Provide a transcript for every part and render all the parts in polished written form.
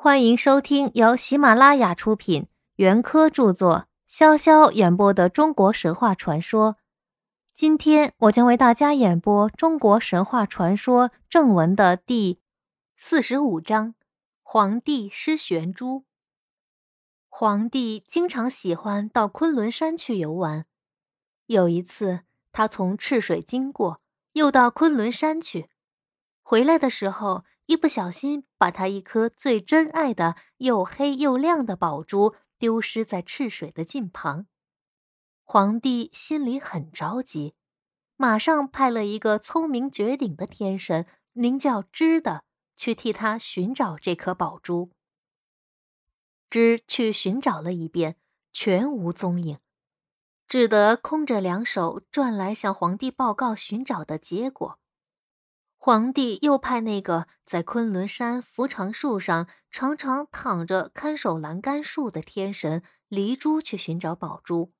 欢迎收听由喜马拉雅出品，袁科著作，潇潇演播的中国神话传说。今天我将为大家演播中国神话传说正文的第45章，皇帝失玄珠。皇帝经常喜欢到昆仑山去游玩。有一次，他从赤水经过，又到昆仑山去。回来的时候，一不小心把他一颗最珍爱的又黑又亮的宝珠丢失在赤水的近旁。皇帝心里很着急，马上派了一个聪明绝顶的天神，名叫知的，去替他寻找这颗宝珠。知去寻找了一遍，全无踪影，只得空着两手转来向皇帝报告寻找的结果。皇帝又派那个在昆仑山扶长树上常常躺着看守栏杆树的天神黎珠去寻找宝珠。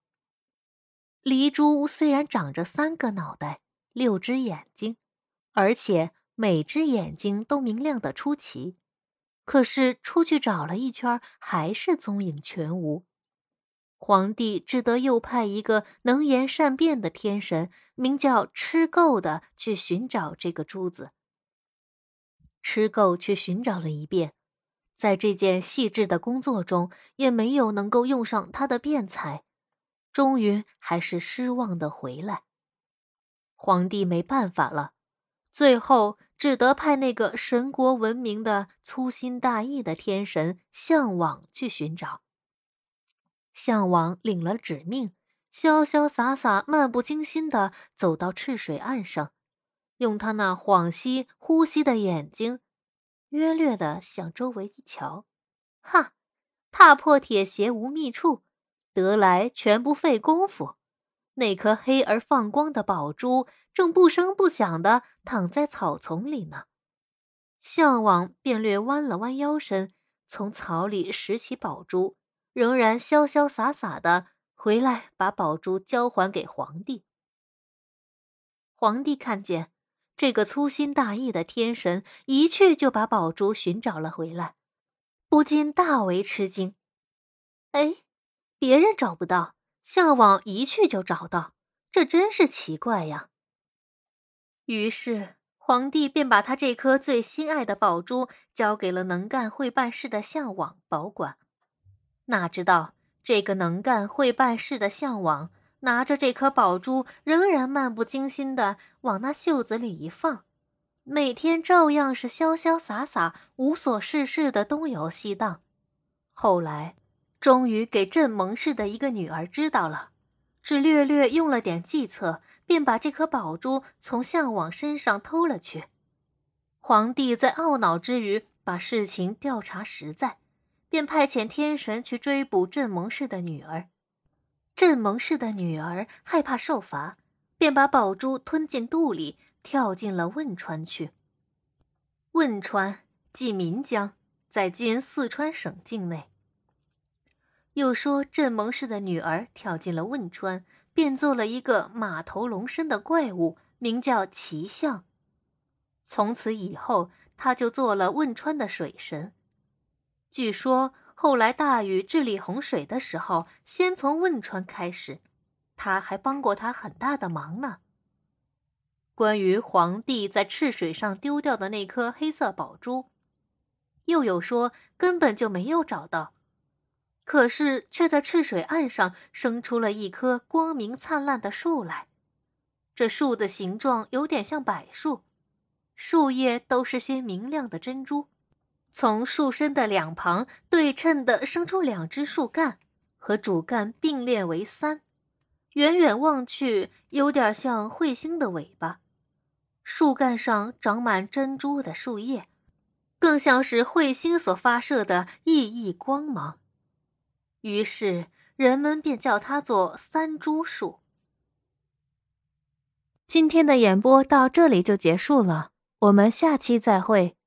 黎珠虽然长着3个脑袋、6只眼睛，而且每只眼睛都明亮得出奇，可是出去找了一圈，还是踪影全无。皇帝只得又派一个能言善辩的天神，名叫吃垢的，去寻找这个珠子。吃垢去寻找了一遍，在这件细致的工作中也没有能够用上他的辩才，终于还是失望的回来。皇帝没办法了，最后只得派那个神国闻名的粗心大意的天神向往去寻找。项王领了旨命，潇潇洒洒漫不经心地走到赤水岸上，用他那恍兮惚兮的眼睛约略地向周围一瞧，哈，踏破铁鞋无觅处，得来全不费工夫。那颗黑而放光的宝珠正不声不响地躺在草丛里呢。项王便略弯了弯腰身，从草里拾起宝珠，仍然潇潇洒洒地回来，把宝珠交还给皇帝。皇帝看见这个粗心大意的天神一去就把宝珠寻找了回来，不禁大为吃惊。哎，别人找不到，项王一去就找到，这真是奇怪呀。于是皇帝便把他这颗最心爱的宝珠交给了能干会办事的项王保管。哪知道这个能干会办事的项王拿着这颗宝珠，仍然漫不经心地往那袖子里一放，每天照样是潇潇洒洒无所事事地东游西荡。后来终于给镇蒙氏的一个女儿知道了，只略略用了点计策，便把这颗宝珠从项王身上偷了去。皇帝在懊恼之余，把事情调查实在，便派遣天神去追捕镇蒙氏的女儿。镇蒙氏的女儿害怕受罚，便把宝珠吞进肚里，跳进了汶川去。汶川即岷江，在今四川省境内。又说镇蒙氏的女儿跳进了汶川，便做了一个马头龙身的怪物，名叫奇象。从此以后，她就做了汶川的水神。据说后来大禹治理洪水的时候，先从汶川开始，他还帮过他很大的忙呢。关于皇帝在赤水上丢掉的那颗黑色宝珠，又有说根本就没有找到，可是却在赤水岸上生出了一棵光明灿烂的树来。这树的形状有点像柏树，树叶都是些明亮的珍珠，从树身的两旁对称地生出2只树干，和主干并列为3，远远望去有点像彗星的尾巴。树干上长满珍珠的树叶，更像是彗星所发射的熠熠光芒。于是人们便叫它做3珠树。今天的演播到这里就结束了，我们下期再会。